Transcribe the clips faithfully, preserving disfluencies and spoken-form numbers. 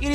It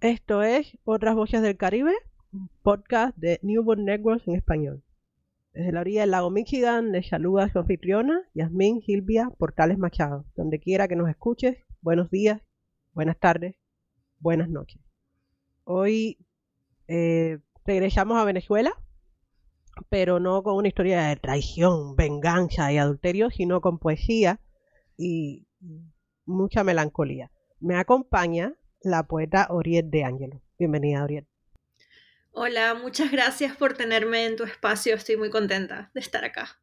Esto es Otras Voces del Caribe, un podcast de New Books Network en español. Desde la orilla del lago Michigan les saluda a su anfitriona, Yasmín Silvia Portales Machado. Donde quiera que nos escuches, buenos días, buenas tardes, buenas noches. Hoy eh, regresamos a Venezuela, pero no con una historia de traición, venganza y adulterio, sino con poesía y mucha melancolía. Me acompaña la poeta Oriette D'Angelo. Bienvenida, Oriette. Hola, muchas gracias por tenerme en tu espacio. Estoy muy contenta de estar acá.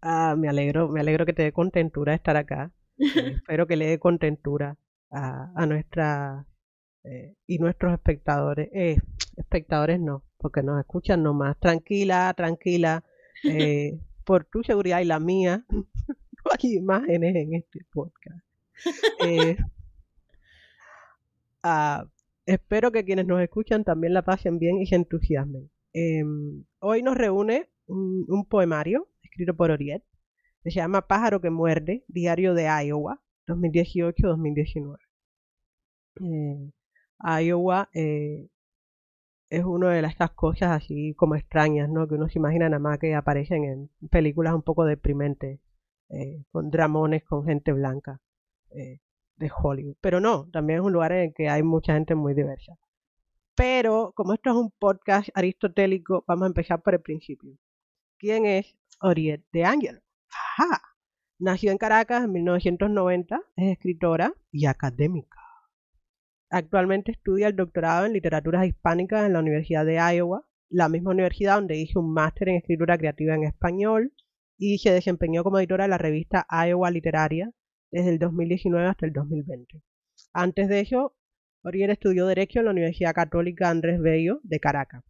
Ah, me alegro, me alegro que te dé contentura estar acá. eh, espero que le dé contentura a, a nuestra eh, y nuestros espectadores. Eh, espectadores no, porque nos escuchan nomás. Tranquila, tranquila. Eh, por tu seguridad y la mía, no hay imágenes en este podcast. Eh, Uh, espero que quienes nos escuchan también la pasen bien y se entusiasmen. Eh, hoy nos reúne un, un poemario escrito por Oriette, que se llama Pájaro que muerde, diario de Iowa, dos mil dieciocho a dos mil diecinueve. Eh, Iowa eh, es una de estas cosas así como extrañas, ¿no? Que uno se imagina nada más que aparecen en películas un poco deprimentes, eh, con dramones, con gente blanca. Eh, de Hollywood, pero no, también es un lugar en el que hay mucha gente muy diversa. Pero, como esto es un podcast aristotélico, vamos a empezar por el principio. ¿Quién es Oriette D'Angelo? ¡Ajá! Nació en Caracas en mil novecientos noventa, es escritora y académica. Actualmente estudia el doctorado en literaturas hispánicas en la Universidad de Iowa, la misma universidad donde hizo un máster en escritura creativa en español, y se desempeñó como editora de la revista Iowa Literaria desde el dos mil diecinueve hasta el dos mil veinte. Antes de eso, Oriette estudió Derecho en la Universidad Católica Andrés Bello de Caracas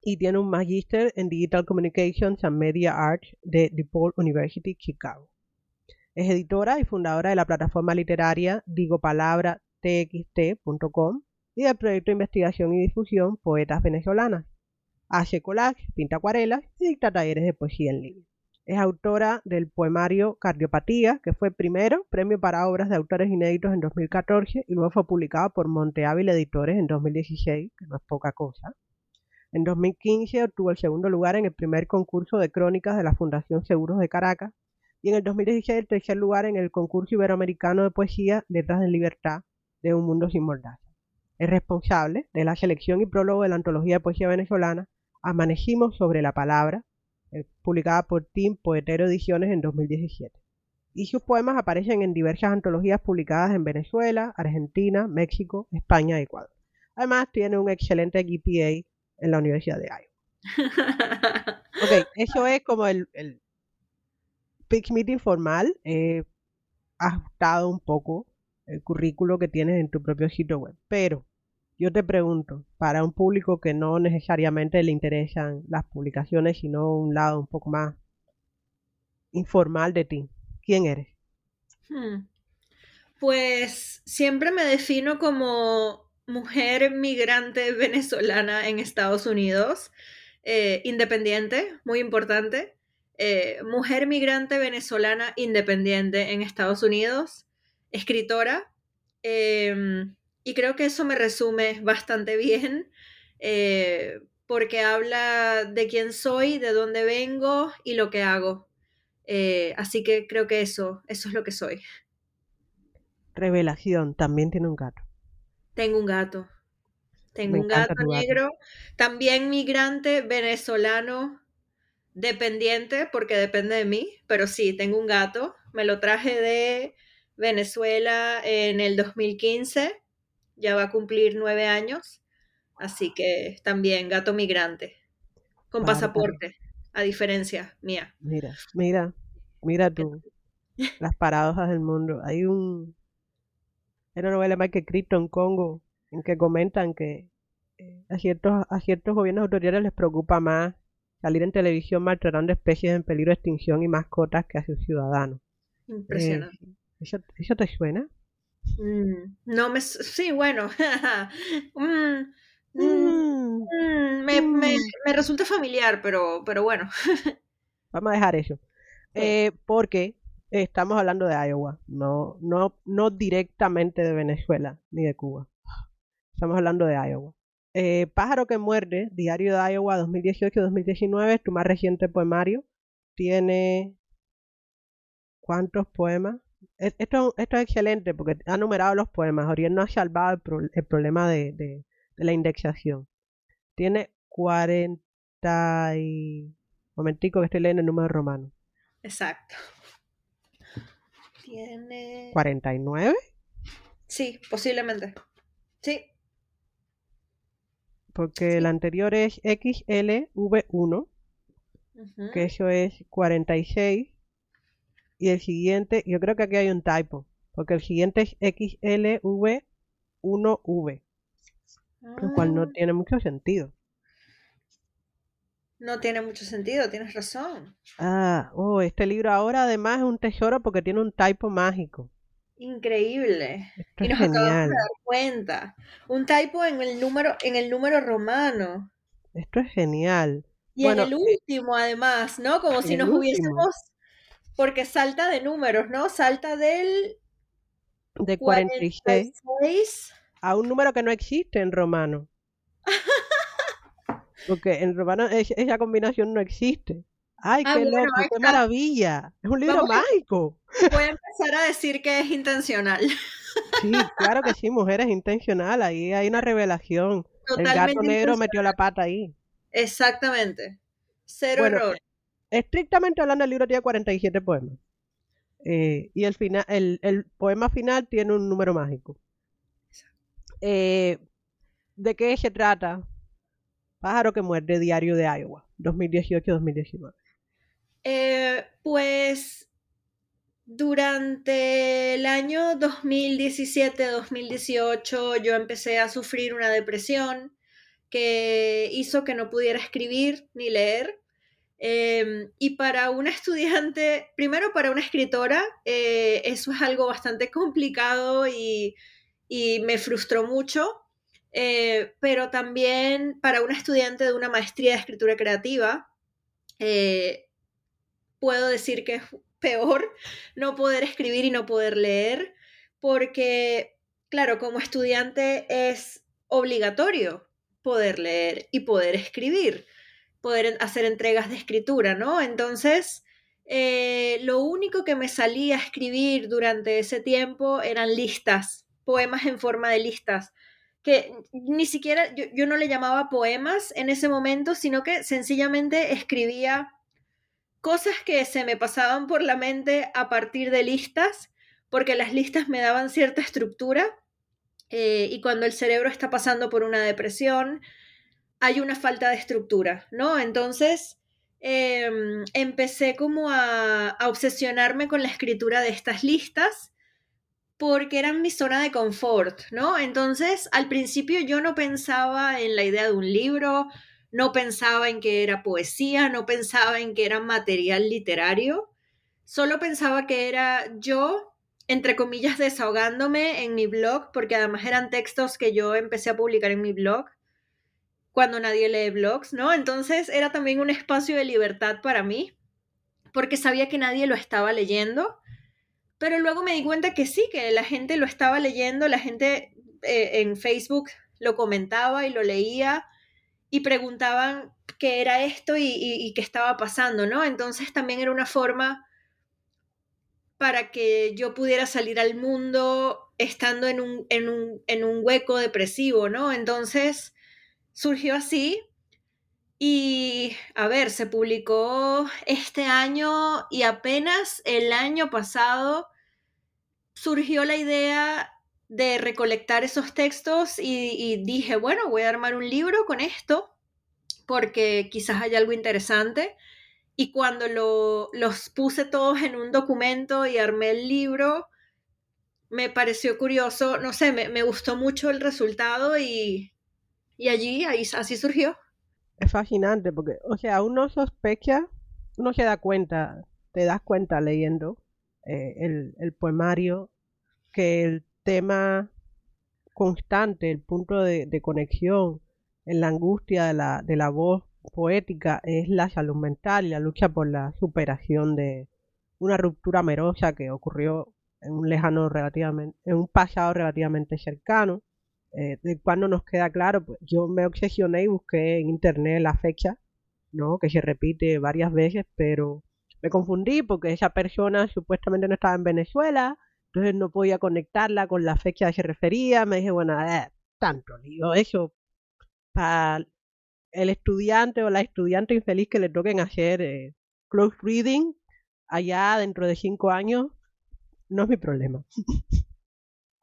y tiene un magíster en Digital Communications and Media Arts de DePaul University, Chicago. Es editora y fundadora de la plataforma literaria Digopalabra punto t x t punto com y del proyecto de investigación y difusión Poetas Venezolanas. Hace collage, pinta acuarelas y dicta talleres de poesía en línea. Es autora del poemario Cardiopatía, que fue primero premio para obras de autores inéditos en dos mil catorce y luego fue publicado por Monte Ávila Editores en dos mil dieciséis, que no es poca cosa. En dos mil quince obtuvo el segundo lugar en el primer concurso de crónicas de la Fundación Seguros de Caracas y en el dos mil dieciséis el tercer lugar en el concurso iberoamericano de poesía Letras en Libertad de Un Mundo Sin Mordaza. Es responsable de la selección y prólogo de la antología de poesía venezolana Amanecimos sobre la Palabra, publicada por Team Poetero Ediciones en dos mil diecisiete. Y sus poemas aparecen en diversas antologías publicadas en Venezuela, Argentina, México, España y Ecuador. Además, tiene un excelente G P A en la Universidad de Iowa. Ok, eso es como el, el pitch meeting formal. Eh, has ajustado un poco el currículo que tienes en tu propio sitio web. Pero yo te pregunto, para un público que no necesariamente le interesan las publicaciones, sino un lado un poco más informal de ti, ¿quién eres? Hmm. Pues siempre me defino como mujer migrante venezolana en Estados Unidos, eh, independiente, muy importante, eh, mujer migrante venezolana independiente en Estados Unidos, escritora, eh, y creo que eso me resume bastante bien, eh, porque habla de quién soy, de dónde vengo y lo que hago. Eh, así que creo que eso, eso es lo que soy. Revelación, también tiene un gato. Tengo un gato. Tengo Me un gato negro, gato. También migrante venezolano dependiente, porque depende de mí, pero sí, tengo un gato. Me lo traje de Venezuela en el dos mil quince, ya va a cumplir nueve años, así que también gato migrante, con Bárbaro. Pasaporte, a diferencia mía. Mira, mira, mira tú, las paradojas del mundo. Hay un, hay una novela de Michael Crichton, Congo, en que comentan que a ciertos, a ciertos gobiernos autoritarios les preocupa más salir en televisión maltratando especies en peligro de extinción y mascotas que a sus ciudadanos. Impresionante. Eh, ¿eso, ¿Eso te suena? Mm, no me... Sí, bueno. mm, mm, mm, me, mm. Me, me resulta familiar, pero, pero bueno. Vamos a dejar eso. Eh, porque estamos hablando de Iowa, no, no, no directamente de Venezuela ni de Cuba. Estamos hablando de Iowa. Eh, Pájaro que muerde, Diario de Iowa dos mil dieciocho dos mil diecinueve, es tu más reciente poemario. Tiene... ¿Cuántos poemas? Esto, esto es excelente porque ha numerado los poemas. Oriel no ha salvado el, pro, el problema de, de, de la indexación. Tiene cuarenta y... Momentico que estoy leyendo el número romano. Exacto. Tiene... ¿cuarenta y nueve? Sí, posiblemente. Sí. Porque el anterior es equis ele uve uno, uh-huh. que eso es cuarenta y seis, y el siguiente, yo creo que aquí hay un typo, porque el siguiente es equis ele uve uno uve, ah. lo cual no tiene mucho sentido. No tiene mucho sentido, tienes razón. Ah, oh, este libro ahora además es un tesoro porque tiene un typo mágico. Increíble. Esto y nos genial. Acabamos de dar cuenta. Un typo en el número, en el número romano. Esto es genial. Y bueno, en el último, además, ¿no? Como si nos último. Hubiésemos. Porque salta de números, ¿no? Salta del de cuarenta y seis a un número que no existe en romano. Porque en romano es, esa combinación no existe. ¡Ay, ah, qué bueno, loco! ¡Qué maravilla! ¡Es un libro Vamos mágico! A, voy a empezar a decir que es intencional. Sí, claro que sí, mujer, es intencional. Ahí hay una revelación. Totalmente. El gato negro metió la pata ahí. Exactamente. Cero bueno, error. Estrictamente hablando, el libro tiene cuarenta y siete poemas. Eh, y el, final, el, el poema final tiene un número mágico. Eh, ¿De qué se trata? Pájaro que muerde, Diario de Iowa, dos mil dieciocho dos mil diecinueve. Eh, pues durante el año dos mil diecisiete dos mil dieciocho yo empecé a sufrir una depresión que hizo que no pudiera escribir ni leer. Eh, y para una estudiante, primero para una escritora, eh, eso es algo bastante complicado y, y me frustró mucho. Eh, pero también para una estudiante de una maestría de escritura creativa, eh, puedo decir que es peor no poder escribir y no poder leer, porque, claro, como estudiante es obligatorio poder leer y poder escribir, poder hacer entregas de escritura, ¿no? Entonces, eh, lo único que me salía a escribir durante ese tiempo eran listas, poemas en forma de listas, que ni siquiera, yo, yo no le llamaba poemas en ese momento, sino que sencillamente escribía cosas que se me pasaban por la mente a partir de listas, porque las listas me daban cierta estructura, eh, y cuando el cerebro está pasando por una depresión, hay una falta de estructura, ¿no? Entonces, eh, empecé como a, a obsesionarme con la escritura de estas listas, porque eran mi zona de confort, ¿no? Entonces, al principio yo no pensaba en la idea de un libro, no pensaba en que era poesía, no pensaba en que era material literario, solo pensaba que era yo, entre comillas, desahogándome en mi blog, porque además eran textos que yo empecé a publicar en mi blog, cuando nadie lee blogs, ¿no? Entonces, era también un espacio de libertad para mí, porque sabía que nadie lo estaba leyendo. Pero luego me di cuenta que sí, que la gente lo estaba leyendo, la gente eh, en Facebook lo comentaba y lo leía y preguntaban qué era esto y, y, y qué estaba pasando, ¿no? Entonces también era una forma para que yo pudiera salir al mundo estando en un, en un, en un hueco depresivo, ¿no? Entonces surgió así y, a ver, se publicó este año y apenas el año pasado surgió la idea de recolectar esos textos y, y dije, bueno, voy a armar un libro con esto porque quizás haya algo interesante. Y cuando lo, los puse todos en un documento y armé el libro, me pareció curioso, no sé, me, me gustó mucho el resultado y, y allí, ahí, así surgió. Es fascinante porque, o sea, uno sospecha, uno se da cuenta, te das cuenta leyendo eh, el, el poemario, que el tema constante, el punto de, de conexión, en la angustia de la, de la voz, poética es la salud mental y la lucha por la superación de una ruptura amorosa que ocurrió en un lejano relativamente, en un pasado relativamente cercano, eh, de cuando nos queda claro, pues yo me obsesioné y busqué en internet la fecha, ¿no? Que se repite varias veces, pero me confundí porque esa persona supuestamente no estaba en Venezuela, entonces no podía conectarla con la fecha a que se refería, me dije, bueno, eh, tanto lío eso para el estudiante o la estudiante infeliz que le toquen hacer eh, close reading allá dentro de cinco años, no es mi problema.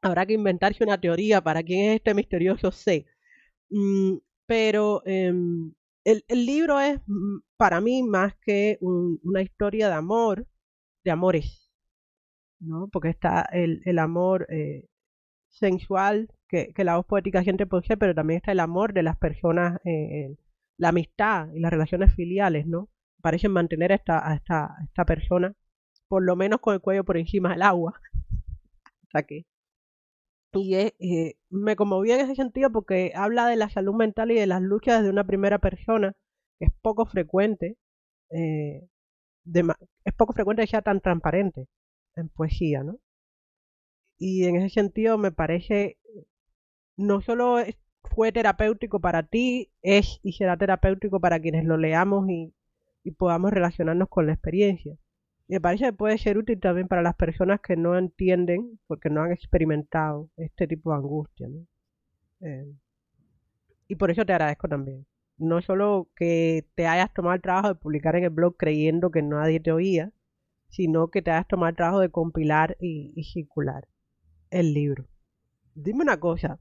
Habrá que inventarse una teoría para quién es este misterioso C. Mm, pero eh, el, el libro es para mí más que un, una historia de amor, de amores, ¿no? Porque está el, el amor eh, sensual que, que la voz poética siente posee, pero también está el amor de las personas, eh, la amistad y las relaciones filiales, ¿no? Parecen mantener a esta, a esta, a esta persona, por lo menos con el cuello por encima del agua. Hasta aquí. Y es, eh, me conmovió en ese sentido porque habla de la salud mental y de las luchas desde una primera persona, que es poco frecuente, eh, de, es poco frecuente que sea tan transparente en poesía, ¿no? Y en ese sentido me parece, no solo fue terapéutico para ti, es y será terapéutico para quienes lo leamos y, y podamos relacionarnos con la experiencia. Me parece que puede ser útil también para las personas que no entienden, porque no han experimentado este tipo de angustia, ¿no? Eh, y por eso te agradezco también. No solo que te hayas tomado el trabajo de publicar en el blog creyendo que nadie te oía, sino que te hayas tomado el trabajo de compilar y, y circular el libro. Dime una cosa,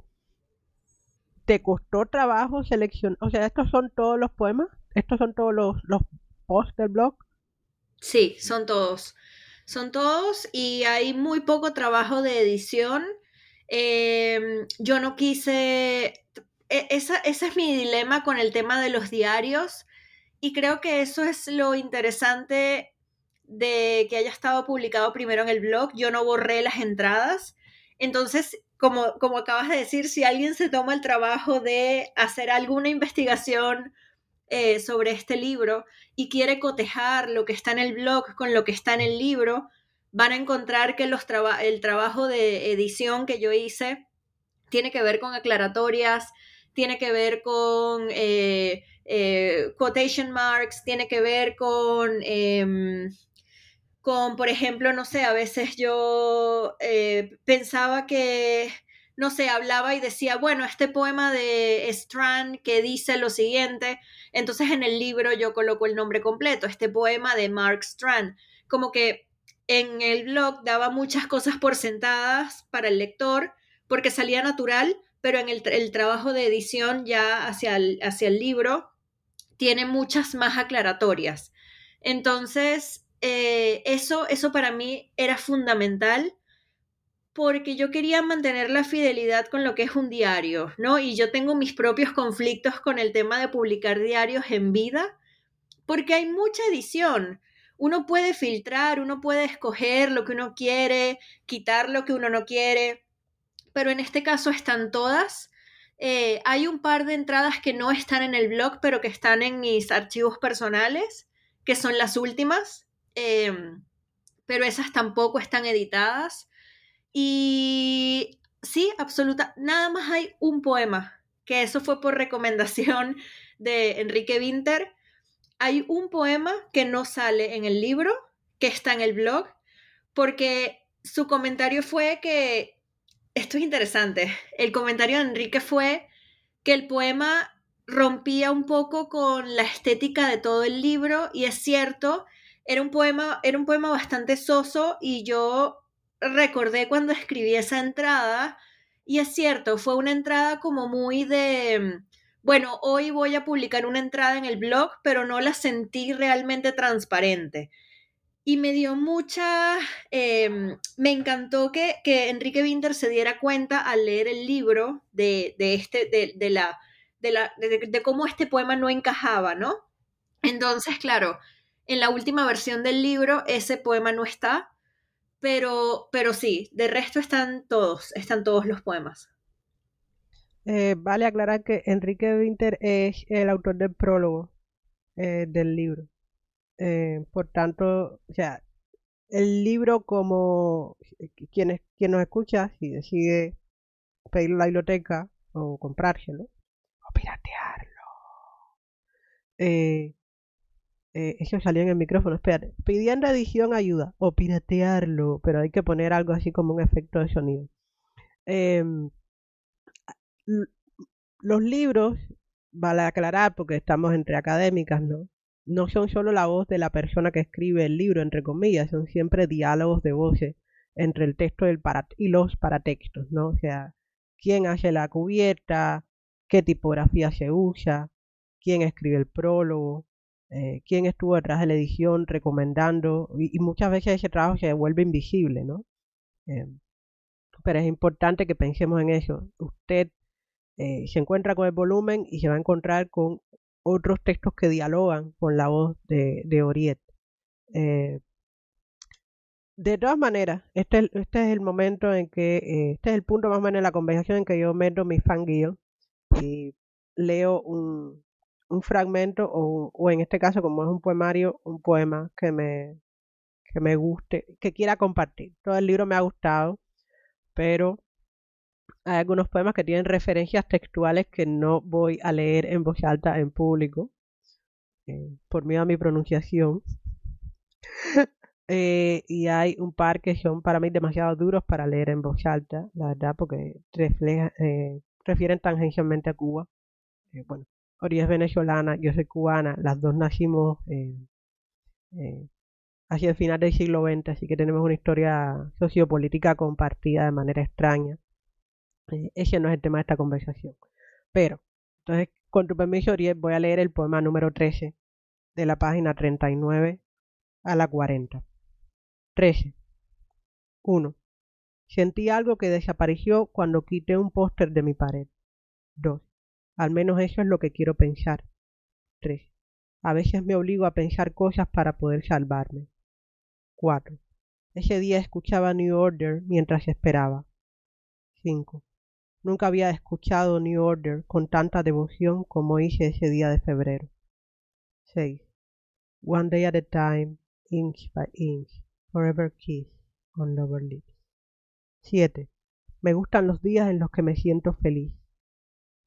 ¿te costó trabajo seleccionar? O sea, ¿estos son todos los poemas? ¿Estos son todos los, los posts del blog? Sí, son todos. Son todos y hay muy poco trabajo de edición. Eh, yo no quise... Esa, ese es mi dilema con el tema de los diarios y creo que eso es lo interesante de que haya estado publicado primero en el blog. Yo no borré las entradas. Entonces, como, como acabas de decir, si alguien se toma el trabajo de hacer alguna investigación eh, sobre este libro y quiere cotejar lo que está en el blog con lo que está en el libro, van a encontrar que los traba- el trabajo de edición que yo hice tiene que ver con aclaratorias, tiene que ver con eh, eh, quotation marks, tiene que ver con... Eh, con, por ejemplo, no sé, a veces yo eh, pensaba que, no sé, hablaba y decía, bueno, este poema de Strand que dice lo siguiente, entonces en el libro yo coloco el nombre completo, este poema de Mark Strand, como que en el blog daba muchas cosas por sentadas para el lector, porque salía natural, pero en el, el trabajo de edición ya hacia el, hacia el libro tiene muchas más aclaratorias. Entonces... Eh, eso, eso para mí era fundamental porque yo quería mantener la fidelidad con lo que es un diario, ¿no? Y yo tengo mis propios conflictos con el tema de publicar diarios en vida porque hay mucha edición. Uno puede filtrar, uno puede escoger lo que uno quiere, quitar lo que uno no quiere, pero en este caso están todas. Eh, hay un par de entradas que no están en el blog, pero que están en mis archivos personales, que son las últimas. Eh, pero esas tampoco están editadas y sí, absoluta, nada más hay un poema, que eso fue por recomendación de Enrique Winter. Hay un poema que no sale en el libro, que está en el blog, porque su comentario fue que, esto es interesante, el comentario de Enrique fue que el poema rompía un poco con la estética de todo el libro, y es cierto, era un poema, era un poema bastante soso, y yo recordé cuando escribí esa entrada, y es cierto, fue una entrada como muy de, bueno, hoy voy a publicar una entrada en el blog, pero no la sentí realmente transparente. Y me dio mucha, eh, me encantó que, que Enrique Winter se diera cuenta al leer el libro de, de, este, de, de, la, de, la, de, de cómo este poema no encajaba, ¿no? Entonces, claro, en la última versión del libro ese poema no está, pero, pero sí, de resto están todos, están todos los poemas. Eh, vale aclarar que Enrique Winter es el autor del prólogo eh, del libro. Eh, por tanto, o sea, el libro, como quien, quien nos escucha, si decide pedirlo a la biblioteca o comprárselo o piratearlo, eh, eh, ellos salían en el micrófono, espérate, pidían edición ayuda o piratearlo, pero hay que poner algo así como un efecto de sonido. Eh, los libros, vale aclarar, porque estamos entre académicas, ¿no? No son solo la voz de la persona que escribe el libro, entre comillas, son siempre diálogos de voces entre el texto y, el para, y los paratextos, ¿no? O sea, quién hace la cubierta, qué tipografía se usa, quién escribe el prólogo, eh, quién estuvo detrás de la edición recomendando, y, y muchas veces ese trabajo se vuelve invisible, ¿no? Eh, pero es importante que pensemos en eso. Usted eh, se encuentra con el volumen y se va a encontrar con otros textos que dialogan con la voz de, de Oriette. Eh, de todas maneras, este es, este es el momento en que, eh, este es el punto más o menos de la conversación en que yo meto mi fangirl y leo un, un fragmento, o, o en este caso, como es un poemario, un poema que me, que me guste, que quiera compartir. Todo el libro me ha gustado, pero hay algunos poemas que tienen referencias textuales que no voy a leer en voz alta en público, eh, por miedo a mi pronunciación. eh, y hay un par que son para mí demasiado duros para leer en voz alta, la verdad, porque refleja, eh, refieren tangencialmente a Cuba. Eh, bueno, Oriette es venezolana, yo soy cubana, las dos nacimos eh, eh, hacia el final del siglo veinte, así que tenemos una historia sociopolítica compartida de manera extraña. Ese no es el tema de esta conversación. Pero, entonces, con tu permiso, Oriette, voy a leer el poema número trece de la página treinta y nueve a la cuarenta. trece. uno. Sentí algo que desapareció cuando quité un póster de mi pared. dos. Al menos eso es lo que quiero pensar. tres. A veces me obligo a pensar cosas para poder salvarme. cuatro. Ese día escuchaba New Order mientras esperaba. cinco. Nunca había escuchado New Order con tanta devoción como hice ese día de febrero. seis. One day at a time, inch by inch, forever kiss on lover lips. siete. Me gustan los días en los que me siento feliz.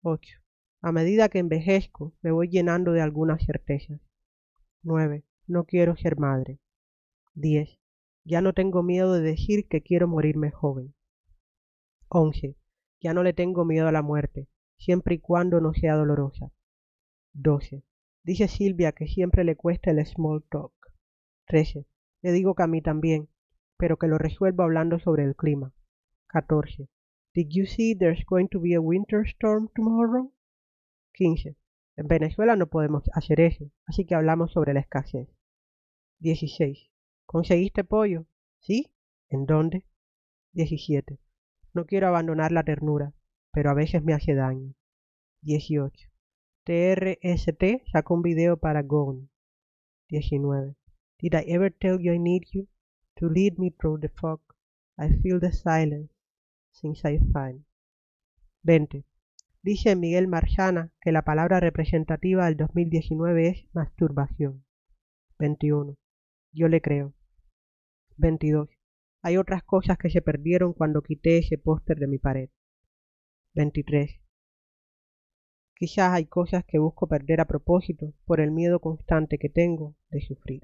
ocho. A medida que envejezco, me voy llenando de algunas certezas. nueve. No quiero ser madre. diez. Ya no tengo miedo de decir que quiero morirme joven. once. Ya no le tengo miedo a la muerte, siempre y cuando no sea dolorosa. doce. Dice Silvia que siempre le cuesta el small talk. trece. Le digo que a mí también, pero que lo resuelvo hablando sobre el clima. catorce. Did you see there's going to be a winter storm tomorrow? quince. En Venezuela no podemos hacer eso, así que hablamos sobre la escasez. dieciséis. ¿Conseguiste pollo? ¿Sí? ¿En dónde? diecisiete. No quiero abandonar la ternura, pero a veces me hace daño. dieciocho. T R S T sacó un video para Gone. diecinueve. Did I ever tell you I need you? To lead me through the fog. I feel the silence since I find. veinte. Dice Miguel Marchana que la palabra representativa del dos mil diecinueve es masturbación. veintiuno. Yo le creo. veintidós. Hay otras cosas que se perdieron cuando quité ese póster de mi pared. veintitrés. Quizás hay cosas que busco perder a propósito por el miedo constante que tengo de sufrir.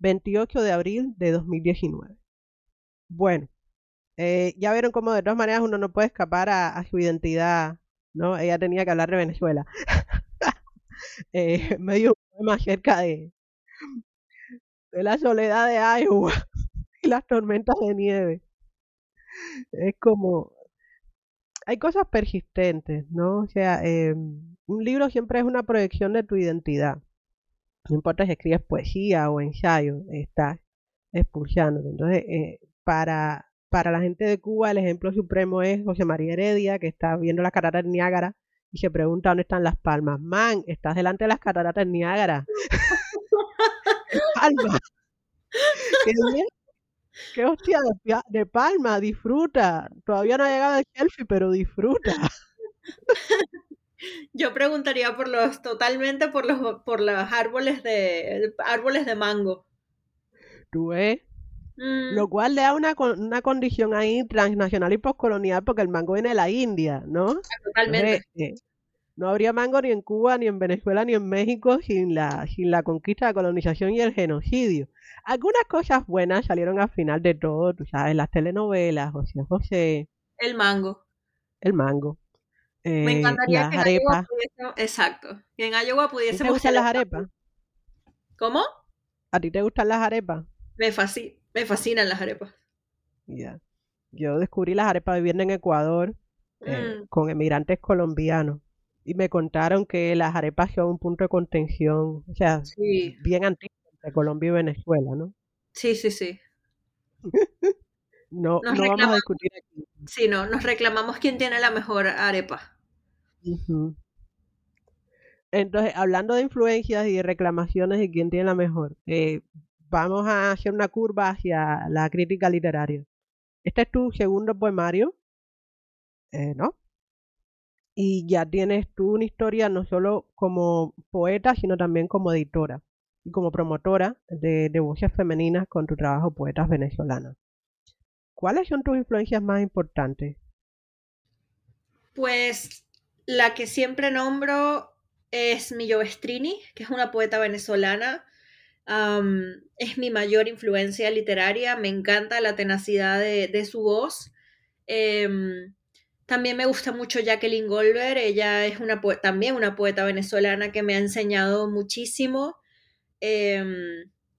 veintiocho de abril de dos mil diecinueve. Bueno, eh, ya vieron cómo de todas maneras uno no puede escapar a, a su identidad, ¿no? Ella tenía que hablar de Venezuela. eh, me dio un poema acerca de, de la soledad de Iowa y las tormentas de nieve. Es como... hay cosas persistentes, ¿no? O sea, eh, un libro siempre es una proyección de tu identidad. No importa si escribes poesía o ensayo, estás expulsándote. Entonces, eh, para, para la gente de Cuba, el ejemplo supremo es José María Heredia, que está viendo las cataratas del Niágara y se pregunta dónde están las palmas. Man, estás delante de las cataratas del Niágara. Palmas. ¿Qué bien? ¡Qué hostia de, de palma! ¡Disfruta! Todavía no ha llegado el selfie, pero disfruta. Yo preguntaría por los, totalmente por los, por los árboles de, árboles de mango. ¿Tú ves? Mm. Lo cual le da una, una condición ahí transnacional y poscolonial, porque el mango viene de la India, ¿no? Totalmente. Entonces, eh, no habría mango ni en Cuba, ni en Venezuela, ni en México sin la, sin la conquista, la colonización y el genocidio. Algunas cosas buenas salieron al final de todo, tú sabes, las telenovelas, José José. El mango. El mango. Eh, Me encantaría que en Iowa pudiésemos... Exacto. Que en Iowa pudiésemos... ¿Te gustan las arepas? ¿Cómo? ¿A ti te gustan las arepas? Me, fasc... Me fascinan las arepas. Ya. Yeah. Yo descubrí las arepas viviendo en Ecuador eh, mm. con emigrantes colombianos. Y me contaron que las arepas son un punto de contención, o sea, sí, bien antiguo entre Colombia y Venezuela, ¿no? Sí, sí, sí. no nos no vamos a discutir aquí. Sí, no, nos reclamamos quién tiene la mejor arepa. Uh-huh. Entonces, hablando de influencias y de reclamaciones de quién tiene la mejor, eh, vamos a hacer una curva hacia la crítica literaria. Este es tu segundo poemario, eh, ¿no? Y ya tienes tú una historia no solo como poeta, sino también como editora y como promotora de, de voces femeninas con tu trabajo Poetas Venezolanas. ¿Cuáles son tus influencias más importantes? Pues la que siempre nombro es Miyó Vestrini, que es una poeta venezolana. Um, es mi mayor influencia literaria. Me encanta la tenacidad de, de su voz. Eh, También me gusta mucho Jacqueline Goldberg, ella es una po- también una poeta venezolana que me ha enseñado muchísimo, eh,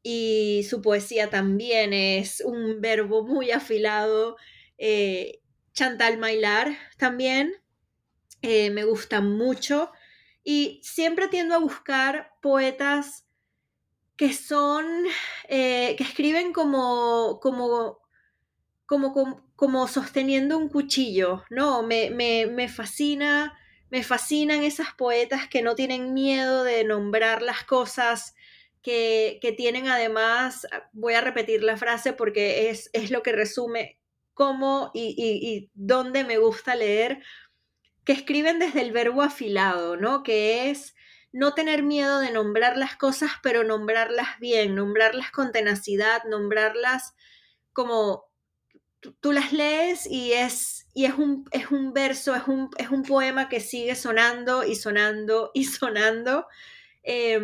y su poesía también es un verbo muy afilado. Eh, Chantal Mailar también eh, me gusta mucho, y siempre tiendo a buscar poetas que son, eh, que escriben como... como Como, como, como sosteniendo un cuchillo, ¿no? Me, me, me fascina, me fascinan esas poetas que no tienen miedo de nombrar las cosas, que, que tienen además, voy a repetir la frase porque es, es lo que resume cómo y, y, y dónde me gusta leer, que escriben desde el verbo afilado, ¿no? Que es no tener miedo de nombrar las cosas, pero nombrarlas bien, nombrarlas con tenacidad, nombrarlas como... Tú las lees y es, y es, un, es un verso, es un, es un poema que sigue sonando y sonando y sonando. Eh,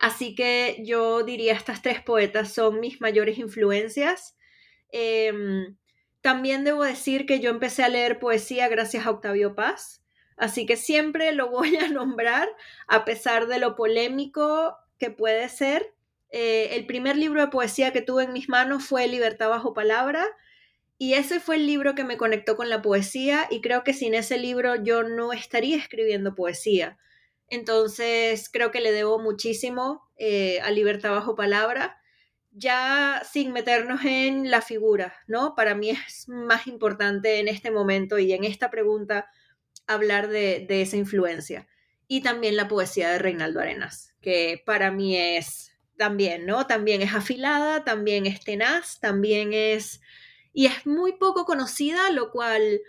así que yo diría estas tres poetas son mis mayores influencias. Eh, también debo decir que yo empecé a leer poesía gracias a Octavio Paz. Así que siempre lo voy a nombrar, a pesar de lo polémico que puede ser. Eh, el primer libro de poesía que tuve en mis manos fue Libertad bajo palabra. Y ese fue el libro que me conectó con la poesía, y creo que sin ese libro yo no estaría escribiendo poesía. Entonces creo que le debo muchísimo eh, a Libertad bajo palabra, ya sin meternos en la figura, ¿no? Para mí es más importante en este momento y en esta pregunta hablar de, de esa influencia. Y también la poesía de Reinaldo Arenas, que para mí es también, ¿no? También es afilada, también es tenaz, también es... Y es muy poco conocida, lo cual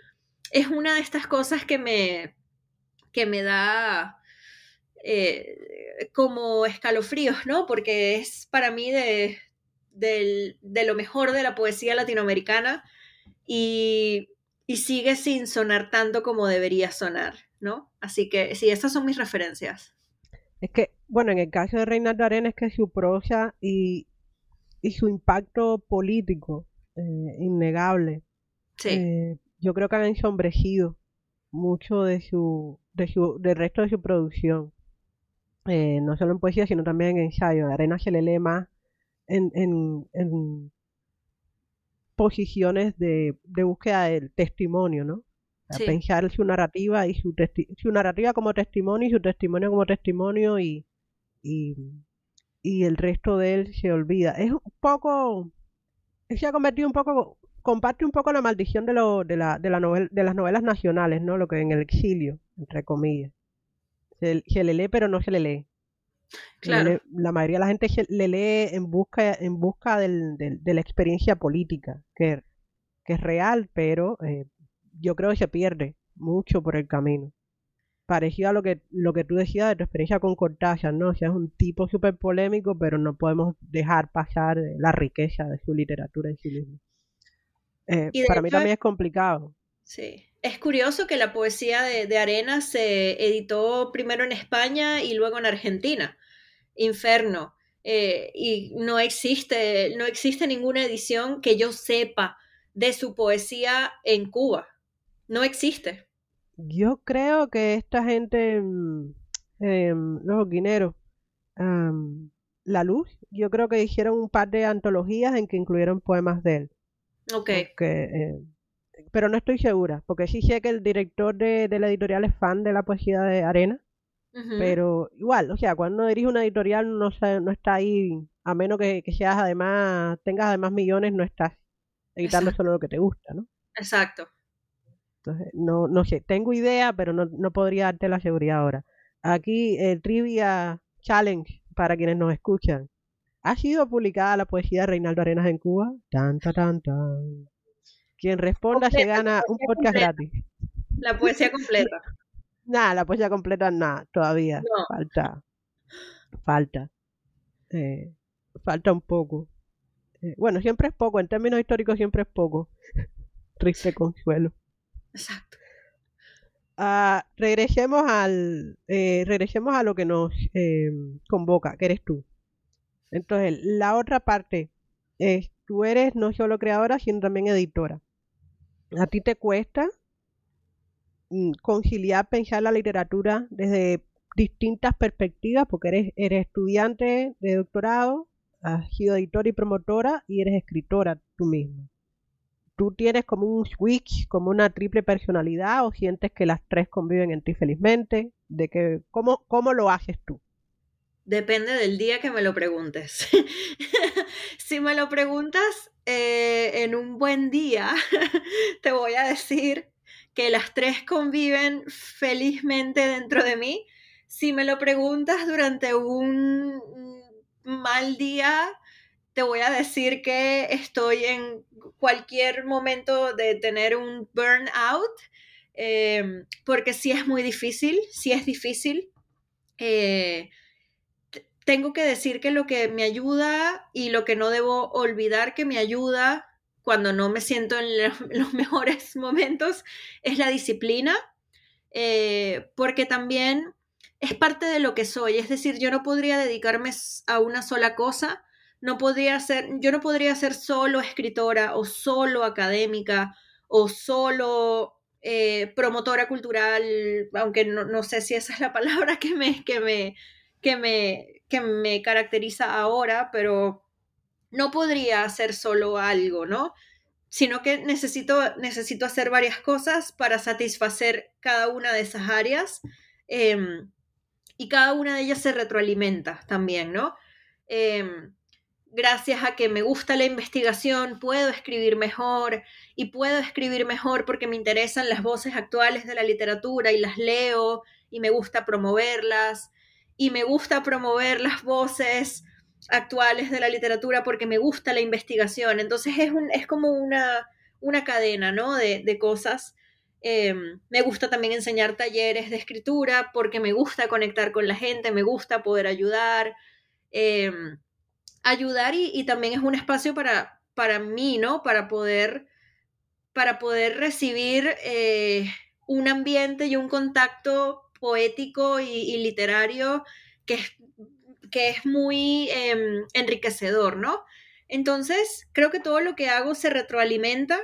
es una de estas cosas que me, que me da eh, como escalofríos, ¿no? Porque es para mí de, de, de lo mejor de la poesía latinoamericana, y, y sigue sin sonar tanto como debería sonar, ¿no? Así que sí, esas son mis referencias. Es que, bueno, en el caso de Reinaldo Arenas, es que su prosa y y su impacto político eh, innegable. Sí. Eh, yo creo que han ensombrecido mucho de su, de su, del resto de su producción. Eh, no solo en poesía, sino también en ensayo. A Arenas se le lee más en, en, en posiciones de, de búsqueda del testimonio, ¿no? A sí. Pensar su narrativa y su, testi- su narrativa como testimonio y su testimonio como testimonio y, y, y el resto de él se olvida. Es un poco, se ha convertido un poco, comparte un poco la maldición de, lo, de, la, de, la novel- de las novelas nacionales, ¿no? Lo que en el exilio, entre comillas. Se, se le lee, pero no se le lee. Claro. Se le lee, la mayoría de la gente se le lee en busca, en busca del, del, de la experiencia política, que, que es real, pero eh, yo creo que se pierde mucho por el camino. Parecido a lo que, lo que tú decías de tu experiencia con Cortázar, ¿no? O sea, es un tipo súper polémico, pero no podemos dejar pasar la riqueza de su literatura en sí mismo. Eh, para hecho, mí también es complicado. Sí. Es curioso que la poesía de, de Arenas se editó primero en España y luego en Argentina, Inferno, eh, y no existe, no existe ninguna edición que yo sepa de su poesía en Cuba, no existe. Yo creo que esta gente, eh, los oquineros, um, La Luz, yo creo que hicieron un par de antologías en que incluyeron poemas de él. Ok. Porque, eh, pero no estoy segura, porque sí sé que el director de, de la editorial es fan de la poesía de Arenas, uh-huh. Pero igual, o sea, cuando uno dirige una editorial no, no está ahí, a menos que, que seas además, tengas además millones, no estás editando solo lo que te gusta, ¿no? Exacto. Entonces, no, no sé, tengo idea, pero no, no podría darte la seguridad ahora. Aquí, el Trivia Challenge, para quienes nos escuchan, ha sido publicada la poesía de Reinaldo Arenas en Cuba, tan, tan, tan, tan. Quien responda completa, se gana un podcast completa. Gratis. La poesía completa. Nada, la poesía completa nada, todavía. No. Falta. Falta. Eh, falta un poco. Eh, bueno, siempre es poco, en términos históricos siempre es poco. Triste consuelo. Exacto. Uh, regresemos al eh, regresemos a lo que nos eh, convoca, que eres tú. Entonces, la otra parte es, tú eres no solo creadora, sino también editora. ¿A ti te cuesta conciliar, pensar la literatura desde distintas perspectivas? Porque eres, eres estudiante de doctorado, has sido editora y promotora, y eres escritora tú misma. ¿Tú tienes como un switch, como una triple personalidad, o sientes que las tres conviven en ti felizmente? ¿De que, cómo, cómo lo haces tú? Depende del día que me lo preguntes. Si me lo preguntas eh, en un buen día, te voy a decir que las tres conviven felizmente dentro de mí. Si me lo preguntas durante un mal día, te voy a decir que estoy en cualquier momento de tener un burnout, eh, porque sí es muy difícil, sí es difícil. Eh, Tengo que decir que lo que me ayuda y lo que no debo olvidar que me ayuda cuando no me siento en los mejores momentos es la disciplina, eh, porque también es parte de lo que soy. Es decir, yo no podría dedicarme a una sola cosa, no podría ser, yo no podría ser solo escritora o solo académica o solo eh, promotora cultural, aunque no, no sé si esa es la palabra que me... Que me Que me, que me caracteriza ahora, pero no podría hacer solo algo, ¿no? Sino que necesito, necesito hacer varias cosas para satisfacer cada una de esas áreas, eh, y cada una de ellas se retroalimenta también, ¿no? Eh, gracias a que me gusta la investigación, puedo escribir mejor, y puedo escribir mejor porque me interesan las voces actuales de la literatura y las leo y me gusta promoverlas. Y me gusta promover las voces actuales de la literatura porque me gusta la investigación. Entonces es, un, es como una, una cadena, ¿no? de, de cosas. Eh, me gusta también enseñar talleres de escritura porque me gusta conectar con la gente, me gusta poder ayudar. Eh, ayudar y, y también es un espacio para, para mí, ¿no? Para poder, para poder recibir eh, un ambiente y un contacto poético y, y literario que es, que es muy eh, enriquecedor, ¿no? Entonces, creo que todo lo que hago se retroalimenta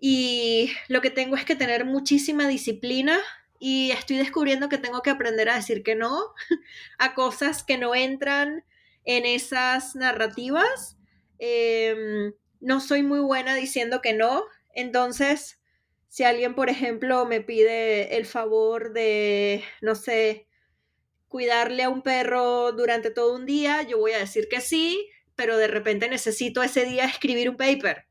y lo que tengo es que tener muchísima disciplina y estoy descubriendo que tengo que aprender a decir que no a cosas que no entran en esas narrativas. Eh, no soy muy buena diciendo que no, entonces si alguien, por ejemplo, me pide el favor de, no sé, cuidarle a un perro durante todo un día, yo voy a decir que sí, pero de repente necesito ese día escribir un paper.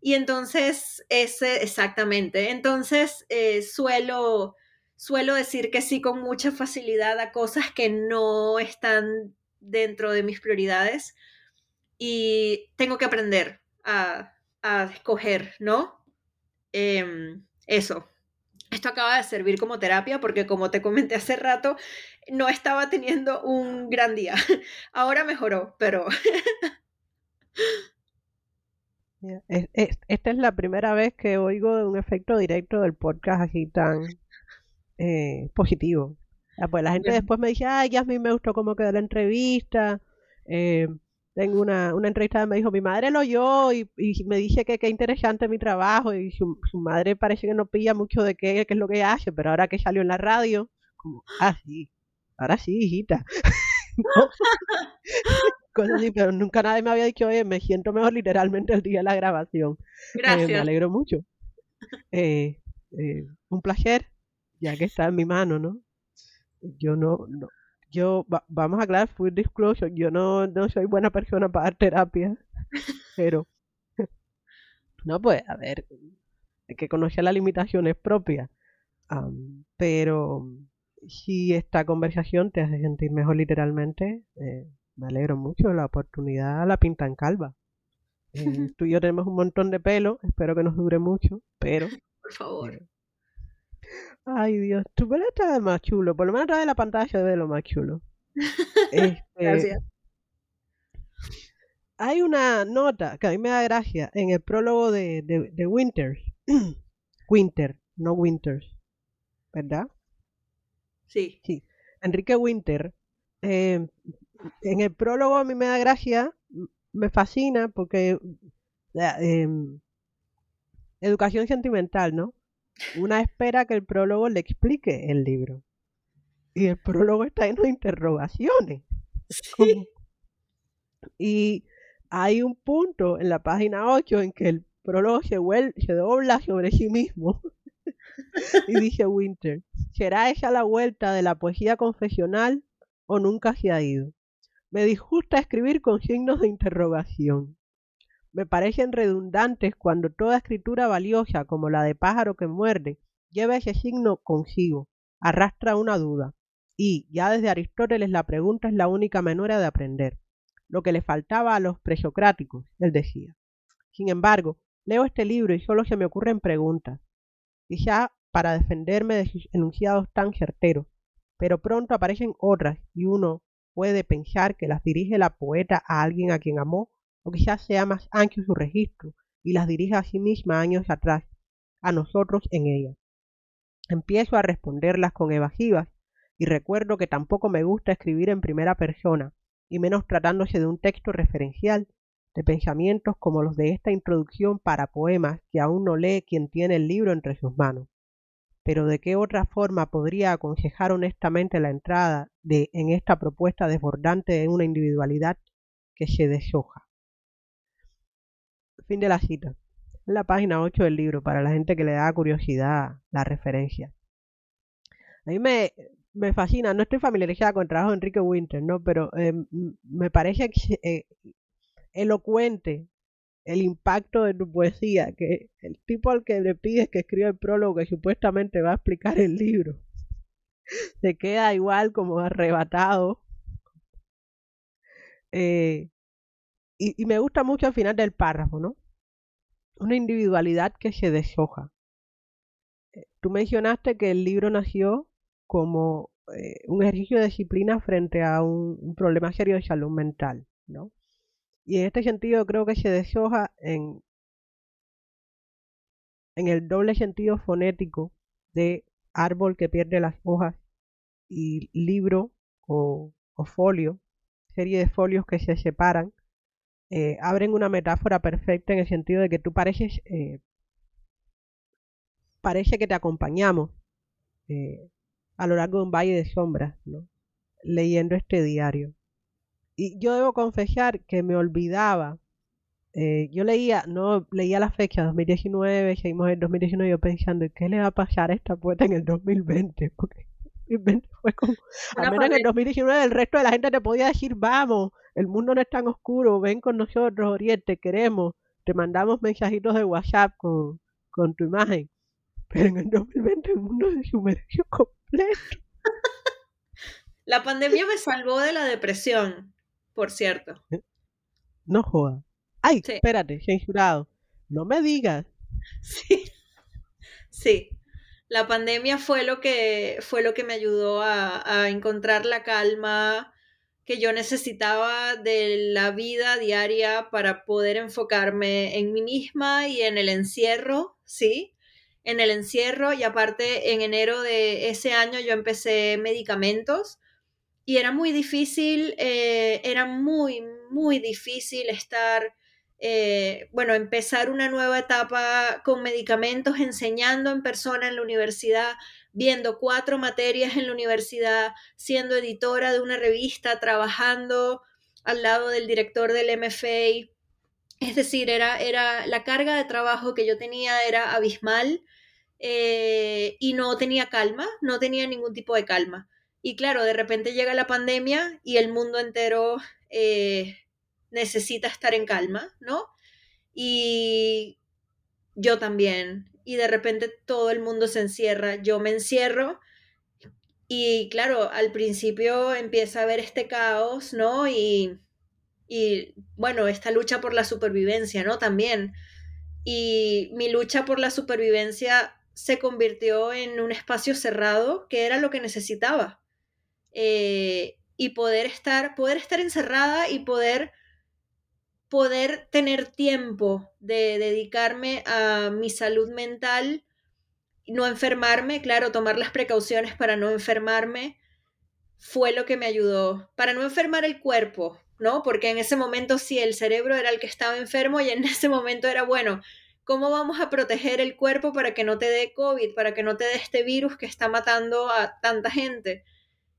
Y entonces, ese, exactamente, entonces eh, suelo, suelo decir que sí con mucha facilidad a cosas que no están dentro de mis prioridades y tengo que aprender a, a escoger, ¿no? Eh, eso. Esto acaba de servir como terapia porque, como te comenté hace rato, no estaba teniendo un gran día. Ahora mejoró, pero... Es, es, esta es la primera vez que oigo de un efecto directo del podcast así tan eh, positivo. Pues la gente después me dice, ay, Yasmín, me gustó cómo quedó la entrevista. Eh, tengo una, una entrevista que me dijo, mi madre lo oyó y, y me dice que qué interesante mi trabajo. Y su, su madre parece que no pilla mucho de qué, qué es lo que hace, pero ahora que salió en la radio, como, ah, sí, ahora sí, hijita. Cosas así, pero nunca nadie me había dicho, oye, me siento mejor literalmente el día de la grabación. Gracias. Eh, me alegro mucho. Eh, eh, un placer, ya que está en mi mano, ¿no? Yo no, no yo, va, vamos a aclarar, full disclosure, yo no, no soy buena persona para dar terapia, pero, no, pues, a ver, hay que conocer las limitaciones propias, um, pero si esta conversación te hace sentir mejor literalmente, eh, me alegro mucho de la oportunidad, la pintan calva. Eh, tú y yo tenemos un montón de pelo, espero que nos dure mucho, pero... Por favor. Eh, ay, Dios, tu pelo está de más chulo. Por lo menos atrás de la pantalla debe de lo más chulo. Este, gracias. Hay una nota que a mí me da gracia en el prólogo de, de, de Winters. Winter, no Winters, ¿verdad? Sí. Sí. Enrique Winter. Eh, en el prólogo a mí me da gracia, me fascina porque eh, educación sentimental, ¿no? Una espera que el prólogo le explique el libro. Y el prólogo está lleno de interrogaciones. Sí. Y hay un punto en la página ocho en que el prólogo se, vuelve, se dobla sobre sí mismo. Y dice Winter, ¿será esa la vuelta de la poesía confesional o nunca se ha ido? Me disgusta escribir con signos de interrogación. Me parecen redundantes cuando toda escritura valiosa, como la de Pájaro que muerde, lleva ese signo consigo, arrastra una duda. Y, ya desde Aristóteles, la pregunta es la única manera de aprender. Lo que le faltaba a los presocráticos, él decía. Sin embargo, leo este libro y solo se me ocurren preguntas. Quizá para defenderme de sus enunciados tan certeros. Pero pronto aparecen otras y uno puede pensar que las dirige la poeta a alguien a quien amó, o quizás sea más ancho su registro y las dirige a sí misma años atrás, a nosotros en ella. Empiezo a responderlas con evasivas y recuerdo que tampoco me gusta escribir en primera persona, y menos tratándose de un texto referencial, de pensamientos como los de esta introducción para poemas que aún no lee quien tiene el libro entre sus manos. Pero ¿de qué otra forma podría aconsejar honestamente la entrada de en esta propuesta desbordante de una individualidad que se deshoja? Fin de la cita. En la página ocho del libro, para la gente que le da curiosidad la referencia. A mí me, me fascina, no estoy familiarizada con el trabajo de Enrique Winter, ¿no? Pero eh, me parece eh, elocuente el impacto de tu poesía, que el tipo al que le pides que escriba el prólogo que supuestamente va a explicar el libro, se queda igual como arrebatado. Eh, y, y me gusta mucho al final del párrafo, ¿no? Una individualidad que se deshoja. Tú mencionaste que el libro nació como eh, un ejercicio de disciplina frente a un, un problema serio de salud mental, ¿no? Y en este sentido creo que se deshoja en, en el doble sentido fonético de árbol que pierde las hojas y libro o, o folio, serie de folios que se separan, eh, abren una metáfora perfecta en el sentido de que tú pareces, eh, parece que te acompañamos eh, a lo largo de un valle de sombras, ¿no?, leyendo este diario. Y yo debo confesar que me olvidaba, eh, yo leía, no leía la fecha dos mil diecinueve, seguimos en dos mil diecinueve, yo pensando, ¿qué le va a pasar a esta poeta en el dos mil veinte? Porque fue como, al menos en el dos mil diecinueve el resto de la gente te podía decir, vamos, el mundo no es tan oscuro, ven con nosotros, Oriente, queremos, te mandamos mensajitos de WhatsApp con, con tu imagen. Pero en el dos mil veinte el mundo se sumergió completo. La pandemia me salvó de la depresión, por cierto. No jodas. Ay, sí. Espérate, censurado. No me digas. Sí. Sí. La pandemia fue lo que, fue lo que me ayudó a, a encontrar la calma que yo necesitaba de la vida diaria para poder enfocarme en mí misma y en el encierro, ¿sí? En el encierro, y aparte en enero de ese año yo empecé medicamentos y era muy difícil, eh, era muy, muy difícil estar... Eh, bueno, empezar una nueva etapa con medicamentos, enseñando en persona en la universidad, viendo cuatro materias en la universidad, siendo editora de una revista, trabajando al lado del director del M F A. Es decir, era, era, la carga de trabajo que yo tenía era abismal, eh, y no tenía calma, no tenía ningún tipo de calma. Y claro, de repente llega la pandemia y el mundo entero... Eh, necesita estar en calma, ¿no? Y yo también. Y de repente todo el mundo se encierra. Yo me encierro y, claro, al principio empieza a haber este caos, ¿no? Y, y bueno, esta lucha por la supervivencia, ¿no? También. Y mi lucha por la supervivencia se convirtió en un espacio cerrado que era lo que necesitaba. Eh, y poder estar, poder estar encerrada y poder... poder tener tiempo de dedicarme a mi salud mental, no enfermarme, claro, tomar las precauciones para no enfermarme, fue lo que me ayudó. Para no enfermar el cuerpo, ¿no? Porque en ese momento sí, el cerebro era el que estaba enfermo y en ese momento era, bueno, ¿cómo vamos a proteger el cuerpo para que no te dé COVID, para que no te dé este virus que está matando a tanta gente?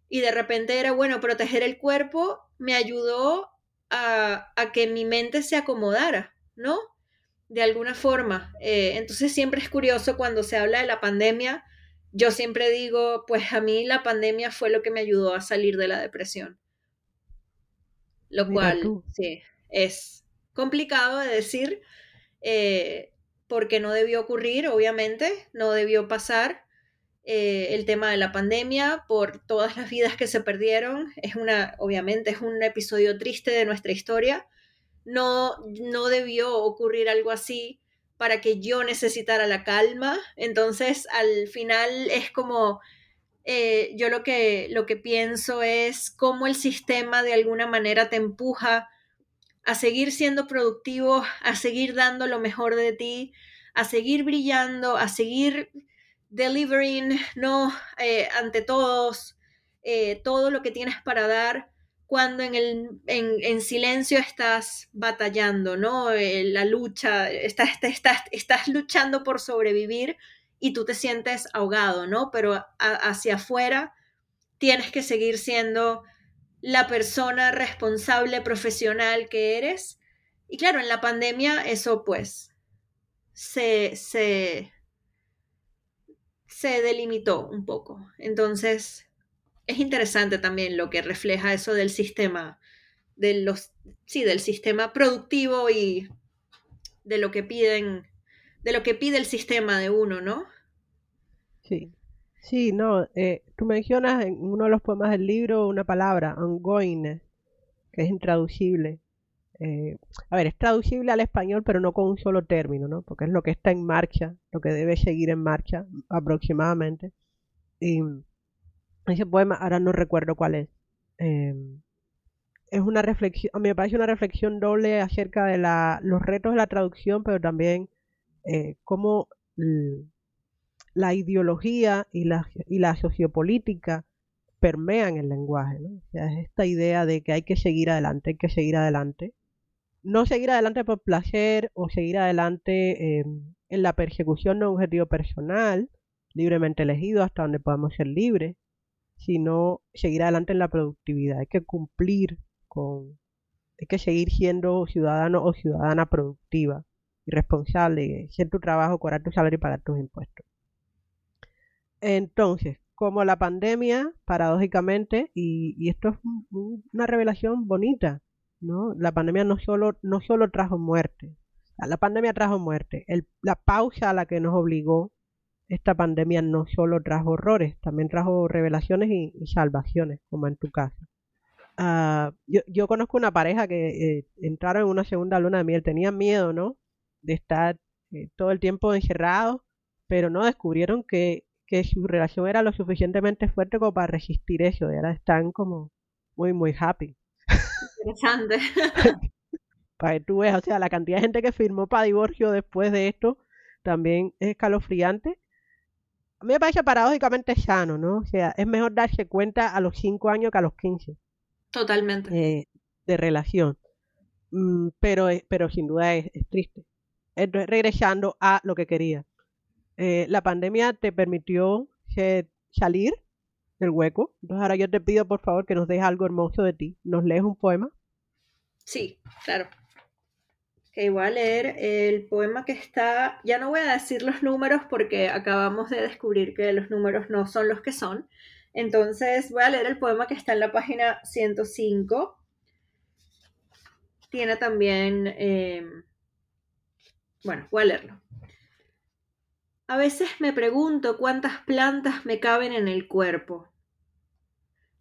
Y de repente era, bueno, proteger el cuerpo me ayudó A, a que mi mente se acomodara, ¿no? De alguna forma. Eh, entonces siempre es curioso cuando se habla de la pandemia, yo siempre digo, pues a mí la pandemia fue lo que me ayudó a salir de la depresión. Lo cual, sí, es complicado de decir, eh, porque no debió ocurrir, obviamente, no debió pasar. Eh, el tema de la pandemia, por todas las vidas que se perdieron, es una, obviamente es un episodio triste de nuestra historia. No, no debió ocurrir algo así para que yo necesitara la calma. Entonces, al final es como, eh, yo lo que, lo que pienso es cómo el sistema de alguna manera te empuja a seguir siendo productivo, a seguir dando lo mejor de ti, a seguir brillando, a seguir... delivering, no, eh, ante todos, eh, todo lo que tienes para dar, cuando en, el, en, en silencio estás batallando, ¿no? Eh, la lucha, estás, estás, estás luchando por sobrevivir y tú te sientes ahogado, ¿no? Pero a, hacia afuera tienes que seguir siendo la persona responsable, profesional que eres. Y claro, en la pandemia eso pues se... se se delimitó un poco. Entonces, es interesante también lo que refleja eso del sistema, de los, sí, del sistema productivo y de lo que piden, de lo que pide el sistema de uno, ¿no? Sí, sí, no, eh, tú mencionas en uno de los poemas del libro una palabra, ongoing, que es intraducible. Eh, a ver, es traducible al español, pero no con un solo término, ¿no? Porque es lo que está en marcha, lo que debe seguir en marcha aproximadamente. Y ese poema, ahora no recuerdo cuál es. Eh, es una reflexión, a mí me parece una reflexión doble acerca de la, los retos de la traducción, pero también eh, cómo la ideología y la, y la sociopolítica permean el lenguaje, ¿no? O sea, es esta idea de que hay que seguir adelante, hay que seguir adelante. no seguir adelante por placer o seguir adelante eh, en la persecución de un objetivo personal, libremente elegido hasta donde podamos ser libres, sino seguir adelante en la productividad. Hay que cumplir con, hay que seguir siendo ciudadano o ciudadana productiva y responsable, hacer tu trabajo, cobrar tu salario y pagar tus impuestos. Entonces, como la pandemia, paradójicamente, y, y esto es una revelación bonita, ¿no? La pandemia no solo, no solo trajo muerte, la pandemia trajo muerte. El, la pausa a la que nos obligó esta pandemia no solo trajo horrores, también trajo revelaciones y, y salvaciones, como en tu caso. Uh, yo, yo conozco una pareja que eh, entraron en una segunda luna de miel, tenían miedo, ¿no? De estar eh, todo el tiempo encerrados, pero no descubrieron que, que su relación era lo suficientemente fuerte como para resistir eso, y ahora están como muy, muy happy. Interesante. Para que tú ves, o sea, la cantidad de gente que firmó para divorcio después de esto también es escalofriante. A mí me parece paradójicamente sano, ¿no? O sea, es mejor darse cuenta a los cinco años que a los quince. Totalmente. Eh, de relación. Mm, pero, pero sin duda es, es triste. Entonces, regresando a lo que quería. Eh, la pandemia te permitió ser, salir del hueco. Entonces ahora yo te pido, por favor, que nos dejes algo hermoso de ti. ¿Nos lees un poema? Sí, claro. Okay, voy a leer el poema que está... Ya no voy a decir los números porque acabamos de descubrir que los números no son los que son. Entonces voy a leer el poema que está en la página ciento cinco. Tiene también... Eh... Bueno, voy a leerlo. A veces me pregunto cuántas plantas me caben en el cuerpo.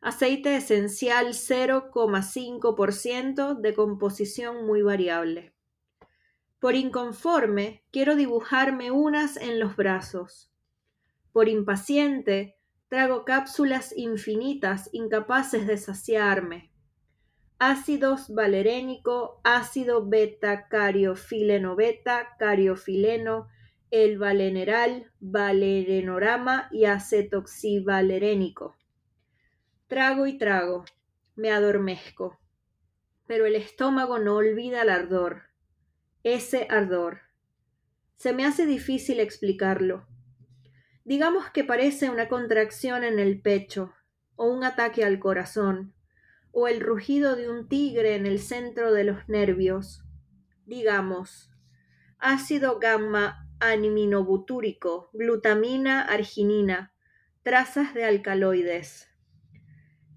Aceite esencial cero coma cinco por ciento de composición muy variable. Por inconforme, quiero dibujarme unas en los brazos. Por impaciente, trago cápsulas infinitas incapaces de saciarme. Ácidos valerénico, ácido beta, cariofileno beta, cariofileno, el valeneral, valerenorama y acetoxivalerénico. Trago y trago, me adormezco, pero el estómago no olvida el ardor. Ese ardor. Se me hace difícil explicarlo. Digamos que parece una contracción en el pecho, o un ataque al corazón, o el rugido de un tigre en el centro de los nervios. Digamos, ácido gamma aminobutúrico, glutamina, arginina, trazas de alcaloides.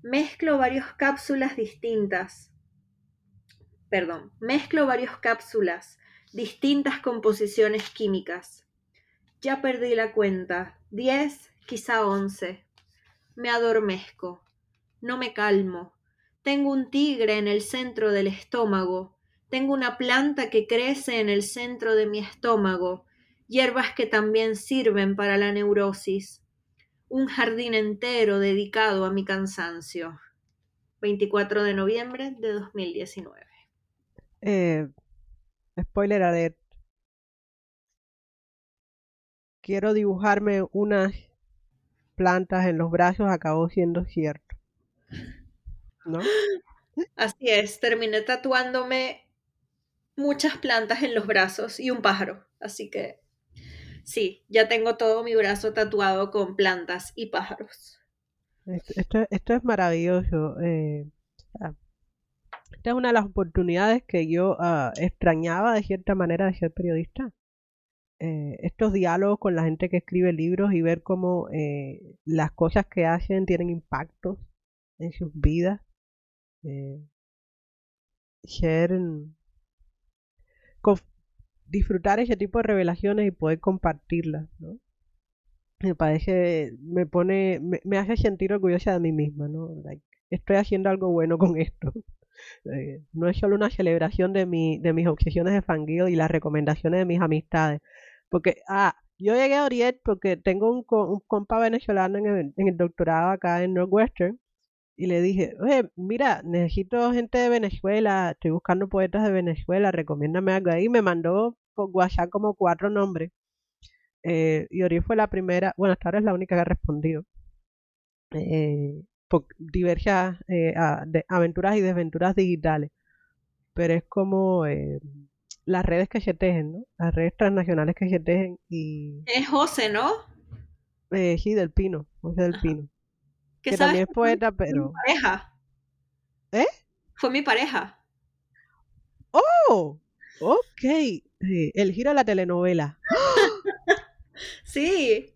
Mezclo varias cápsulas distintas. Perdón, mezclo varias cápsulas, distintas composiciones químicas. Ya perdí la cuenta, diez, quizá once. Me adormezco, no me calmo. Tengo un tigre en el centro del estómago, tengo una planta que crece en el centro de mi estómago, hierbas que también sirven para la neurosis. Un jardín entero dedicado a mi cansancio. veinticuatro de noviembre de dos mil diecinueve. Eh, spoiler alert. Quiero dibujarme unas plantas en los brazos, acabó siendo cierto, ¿no? Así es, terminé tatuándome muchas plantas en los brazos y un pájaro, así que sí, ya tengo todo mi brazo tatuado con plantas y pájaros. Esto, esto, esto es maravilloso. Eh, Esta es una de las oportunidades que yo uh, extrañaba de cierta manera de ser periodista. Eh, estos diálogos con la gente que escribe libros y ver cómo eh, las cosas que hacen tienen impactos en sus vidas. Eh, ser, con, disfrutar ese tipo de revelaciones y poder compartirlas, ¿no? Me parece, me pone, me, me hace sentir orgullosa de mí misma, ¿no? Like, estoy haciendo algo bueno con esto. Eh, no es solo una celebración de, mi, de mis obsesiones de fangirl y las recomendaciones de mis amistades, porque ah, yo llegué a Oriette porque tengo un, un compa venezolano en el, en el doctorado acá en Northwestern y le dije, oye, mira, necesito gente de Venezuela, estoy buscando poetas de Venezuela, recomiéndame algo ahí, y me mandó por WhatsApp como cuatro nombres eh, y Oriette fue la primera, bueno, hasta ahora es la única que ha respondido eh, por diversas eh, aventuras y desventuras digitales. pero es como eh, las redes cachetejen, ¿no? Las redes transnacionales cachetejen y... Es José, ¿no? Eh, sí, del Pino, José del Pino. Que, que también es poeta, pero... Fue mi pareja. ¿Eh? Fue mi pareja. ¡Oh! Ok. Sí, el giro de la telenovela. Sí.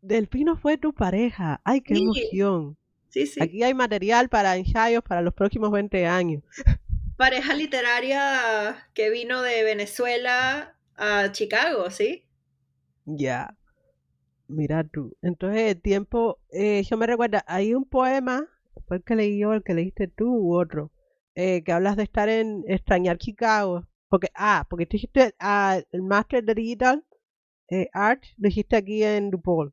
Del Pino fue tu pareja. ¡Ay, qué sí. emoción! Sí, sí. Aquí hay material para ensayos para los próximos veinte años. Pareja literaria que vino de Venezuela a Chicago, ¿sí? Ya. Yeah. Mira tú. Entonces, el tiempo... Eh, yo me recuerda, hay un poema, fue el que leí yo, el que leíste tú u otro, eh, que hablas de estar en... extrañar Chicago. Porque, ah, porque tú hiciste ah, el Máster de Digital eh, Art, lo hiciste aquí en DePaul.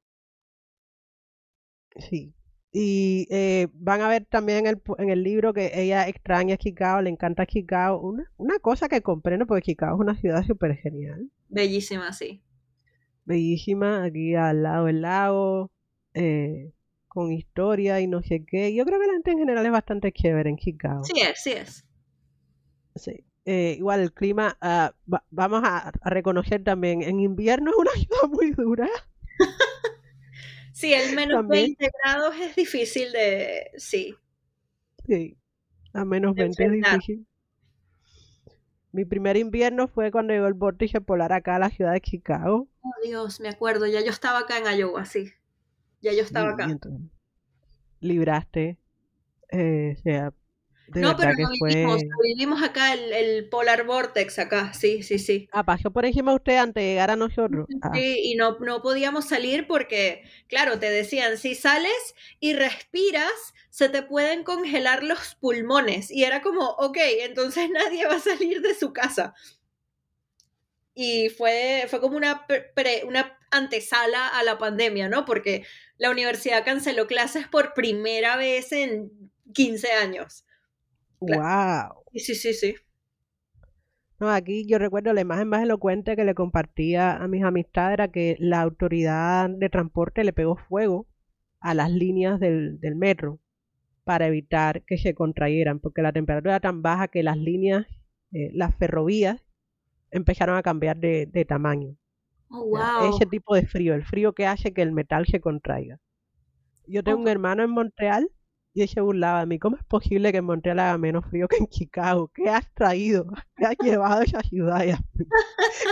Sí. Y eh, van a ver también en el, en el libro que ella extraña Chicago, le encanta Chicago. Una, una cosa que comprendo, porque Chicago es una ciudad súper genial. Bellísima, sí. Bellísima, aquí al lado del lago, eh, con historia y no sé qué. Yo creo que la gente en general es bastante chévere en Chicago. Sí es, sí es. Sí. Eh, igual el clima, uh, va, vamos a, a reconocer también, en invierno es una ciudad muy dura. Sí, el menos también. veinte grados es difícil de... Sí. Sí, a menos veinte es difícil. Mi primer invierno fue cuando llegó el vórtice polar acá a la ciudad de Chicago. Oh, Dios, me acuerdo. Ya yo estaba acá en Iowa, sí. Ya yo estaba acá. Entonces, libraste. Eh, o sea, de no, pero no fue... vivimos. Vivimos acá el, el polar vortex acá. Sí, sí, sí. Ah, pasó por encima de usted antes de llegar a nosotros. Ah. Sí, y no, no podíamos salir porque, claro, te decían, si sales y respiras, se te pueden congelar los pulmones. Y era como, ok, entonces nadie va a salir de su casa. Y fue, fue como una, pre, una antesala a la pandemia, ¿no? Porque la universidad canceló clases por primera vez en quince años. Claro. ¡Wow! Sí, sí, sí, sí. No, aquí yo recuerdo la imagen más elocuente que le compartía a mis amistades era que la autoridad de transporte le pegó fuego a las líneas del, del metro para evitar que se contrayeran, porque la temperatura era tan baja que las líneas, eh, las ferrovías, empezaron a cambiar de, de tamaño. Oh, wow. Ese tipo de frío, el frío que hace que el metal se contraiga. Yo tengo oh. un hermano en Montreal. Y ella burlaba de mí, ¿cómo es posible que en Montreal haga menos frío que en Chicago? ¿Qué has traído? ¿Qué has llevado a esa ciudad?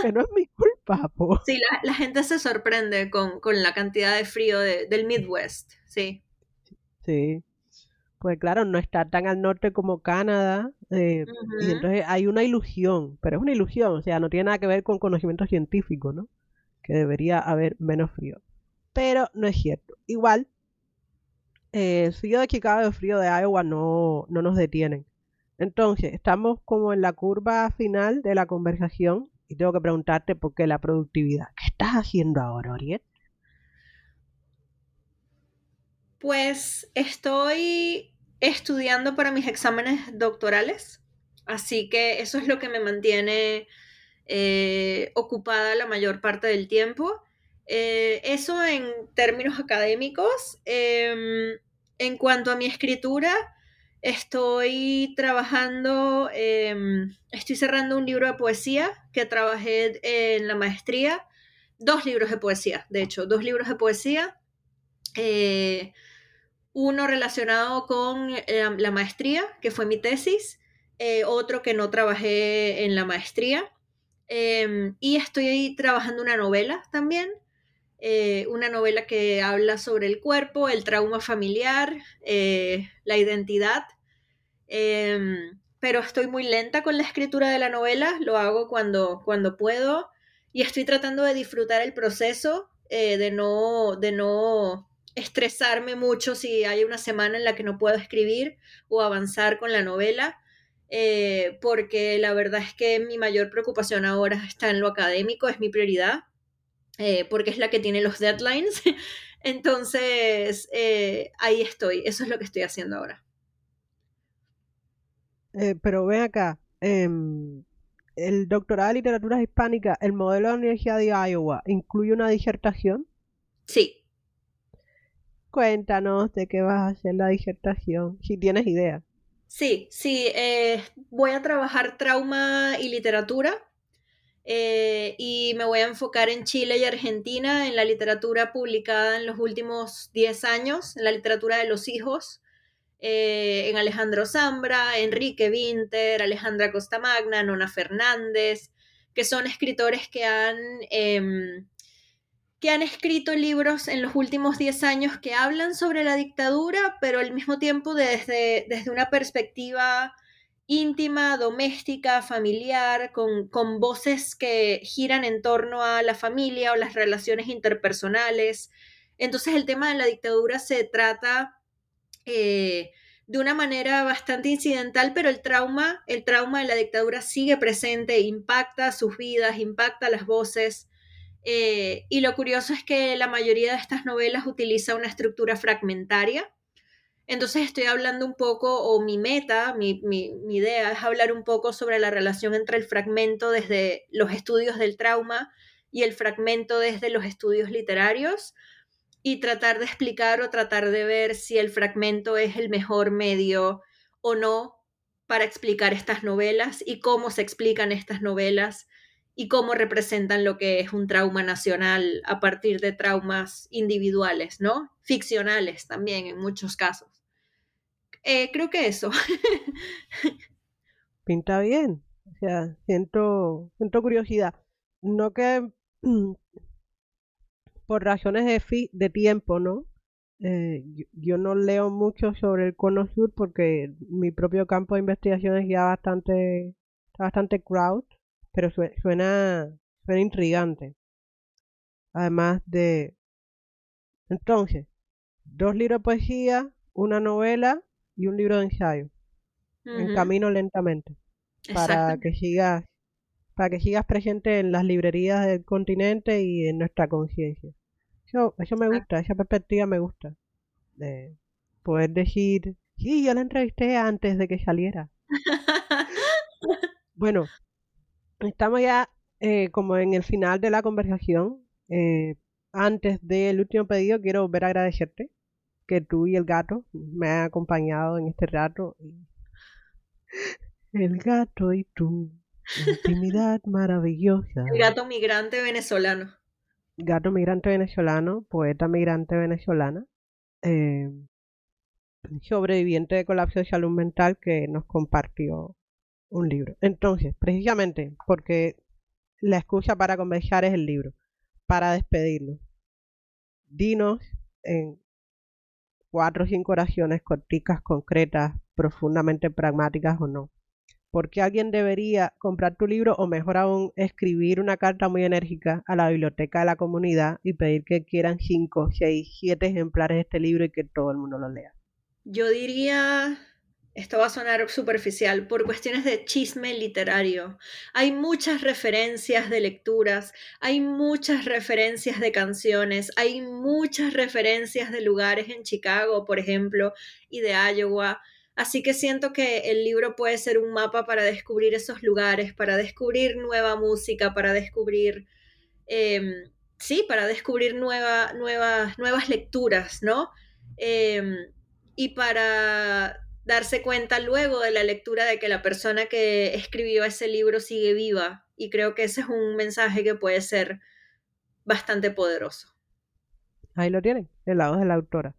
Que no es mi culpa, po. Sí, la, la gente se sorprende con, con la cantidad de frío de, del Midwest, sí. Sí, pues claro, no está tan al norte como Canadá, eh, uh-huh. y entonces hay una ilusión, pero es una ilusión, o sea, no tiene nada que ver con conocimiento científico, ¿no? Que debería haber menos frío, pero no es cierto. Igual, Eh, el frío de Chicago y el frío de Iowa no, no nos detienen. Entonces, estamos como en la curva final de la conversación y tengo que preguntarte por qué la productividad. ¿Qué estás haciendo ahora, Oriette? Pues estoy estudiando para mis exámenes doctorales, así que eso es lo que me mantiene eh, ocupada la mayor parte del tiempo. Eh, eso en términos académicos. Eh, en cuanto a mi escritura, estoy trabajando, eh, estoy cerrando un libro de poesía que trabajé en la maestría, dos libros de poesía, de hecho, dos libros de poesía, eh, uno relacionado con la, la maestría, que fue mi tesis, eh, otro que no trabajé en la maestría, eh, y estoy trabajando una novela también. Eh, una novela que habla sobre el cuerpo, el trauma familiar, eh, la identidad, eh, pero estoy muy lenta con la escritura de la novela, lo hago cuando, cuando puedo y estoy tratando de disfrutar el proceso, eh, de no, de no estresarme mucho si hay una semana en la que no puedo escribir o avanzar con la novela, eh, porque la verdad es que mi mayor preocupación ahora está en lo académico, es mi prioridad. Eh, porque es la que tiene los deadlines, entonces eh, ahí estoy, eso es lo que estoy haciendo ahora. Eh, pero ven acá, eh, el doctorado de literaturas hispánicas, el modelo de la Universidad de Iowa, ¿incluye una disertación? Sí. Cuéntanos de qué vas a hacer la disertación, si tienes idea. Sí, sí, eh, voy a trabajar trauma y literatura. Eh, y me voy a enfocar en Chile y Argentina, en la literatura publicada en los últimos diez años, en la literatura de los hijos, eh, en Alejandro Zambra, Enrique Winter, Alejandra Costamagna, Nona Fernández, que son escritores que han, eh, que han escrito libros en los últimos diez años que hablan sobre la dictadura, pero al mismo tiempo desde, desde una perspectiva íntima, doméstica, familiar, con, con voces que giran en torno a la familia o las relaciones interpersonales. Entonces el tema de la dictadura se trata eh, de una manera bastante incidental, pero el trauma, el trauma de la dictadura sigue presente, impacta sus vidas, impacta las voces. Eh, y lo curioso es que la mayoría de estas novelas utiliza una estructura fragmentaria. Entonces estoy hablando un poco, o mi meta, mi, mi, mi idea es hablar un poco sobre la relación entre el fragmento desde los estudios del trauma y el fragmento desde los estudios literarios, y tratar de explicar o tratar de ver si el fragmento es el mejor medio o no para explicar estas novelas, y cómo se explican estas novelas y cómo representan lo que es un trauma nacional a partir de traumas individuales, ¿no? Ficcionales también en muchos casos. Eh, creo que eso. Pinta bien. O sea, siento, siento curiosidad. No que por razones de, fi, de tiempo, ¿no? Eh, yo, yo no leo mucho sobre el Cono Sur porque mi propio campo de investigación es ya bastante, bastante crowd, pero suena, suena intrigante. Además de... Entonces, dos libros de poesía, una novela y un libro de ensayo. Uh-huh. En camino lentamente. Para que sigas, para que sigas presente en las librerías del continente y en nuestra conciencia. Eso, eso me gusta, esa perspectiva me gusta. De poder decir, sí, yo la entrevisté antes de que saliera. Bueno, estamos ya eh, como en el final de la conversación. Eh, Antes del último pedido, quiero volver a agradecerte que tú y el gato me han acompañado en este rato. El gato y tú, intimidad maravillosa. El gato migrante venezolano. Gato migrante venezolano, poeta migrante venezolana, eh, sobreviviente de colapso de salud mental que nos compartió un libro. Entonces, precisamente, porque la excusa para conversar es el libro. Para despedirnos, dinos en cuatro o cinco oraciones corticas, concretas, profundamente pragmáticas o no, ¿por qué alguien debería comprar tu libro o mejor aún escribir una carta muy enérgica a la biblioteca de la comunidad y pedir que quieran cinco, seis, siete ejemplares de este libro y que todo el mundo lo lea? Yo diría... Esto va a sonar superficial, por cuestiones de chisme literario. Hay muchas referencias de lecturas, hay muchas referencias de canciones, hay muchas referencias de lugares en Chicago, por ejemplo, y de Iowa. Así que siento que el libro puede ser un mapa para descubrir esos lugares, para descubrir nueva música, para descubrir... Eh, sí, para descubrir nueva, nueva, nuevas lecturas, ¿no? Eh, y para... darse cuenta luego de la lectura de que la persona que escribió ese libro sigue viva, y creo que ese es un mensaje que puede ser bastante poderoso. Ahí lo tienen, el lado de la autora.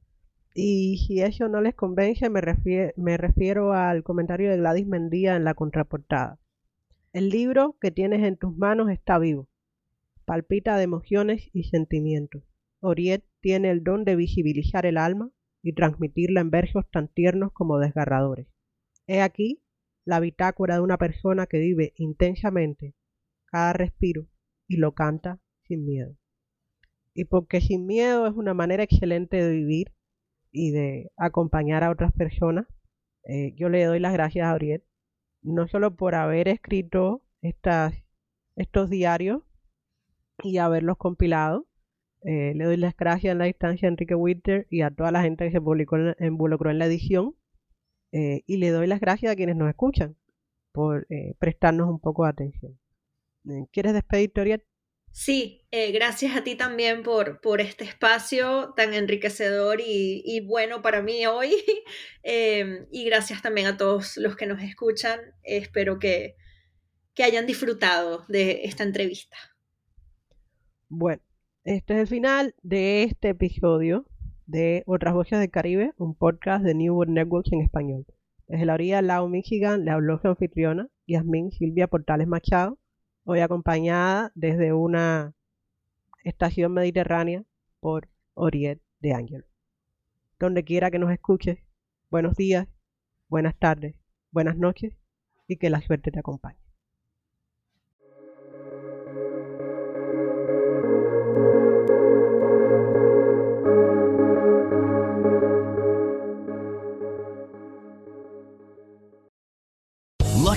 Y si eso no les convence, me, refier- me refiero al comentario de Gladys Mendía en la contraportada. El libro que tienes en tus manos está vivo, palpita de emociones y sentimientos. Oriette tiene el don de visibilizar el alma y transmitirla en versos tan tiernos como desgarradores. He aquí la bitácora de una persona que vive intensamente cada respiro y lo canta sin miedo. Y porque sin miedo es una manera excelente de vivir y de acompañar a otras personas, eh, yo le doy las gracias a Oriette, no solo por haber escrito estas, estos diarios y haberlos compilado. Eh, le doy las gracias en la distancia a Enrique Winter y a toda la gente que se publicó en, involucró en la edición, eh, y le doy las gracias a quienes nos escuchan por eh, prestarnos un poco de atención. ¿Quieres despedirte, Oriette? Sí, Eh, gracias a ti también por, por este espacio tan enriquecedor y, y bueno para mí hoy. Eh, y gracias también a todos los que nos escuchan. Eh, espero que, que hayan disfrutado de esta entrevista. Bueno, este es el final de este episodio de Otras Voces del Caribe, un podcast de New Books Network en español. Desde la orilla del lago Michigan, le habló su anfitriona, Yasmín Silvia Portales Machado, hoy acompañada desde una estación mediterránea por Oriette D'Angelo. Donde quiera que nos escuches, buenos días, buenas tardes, buenas noches y que la suerte te acompañe.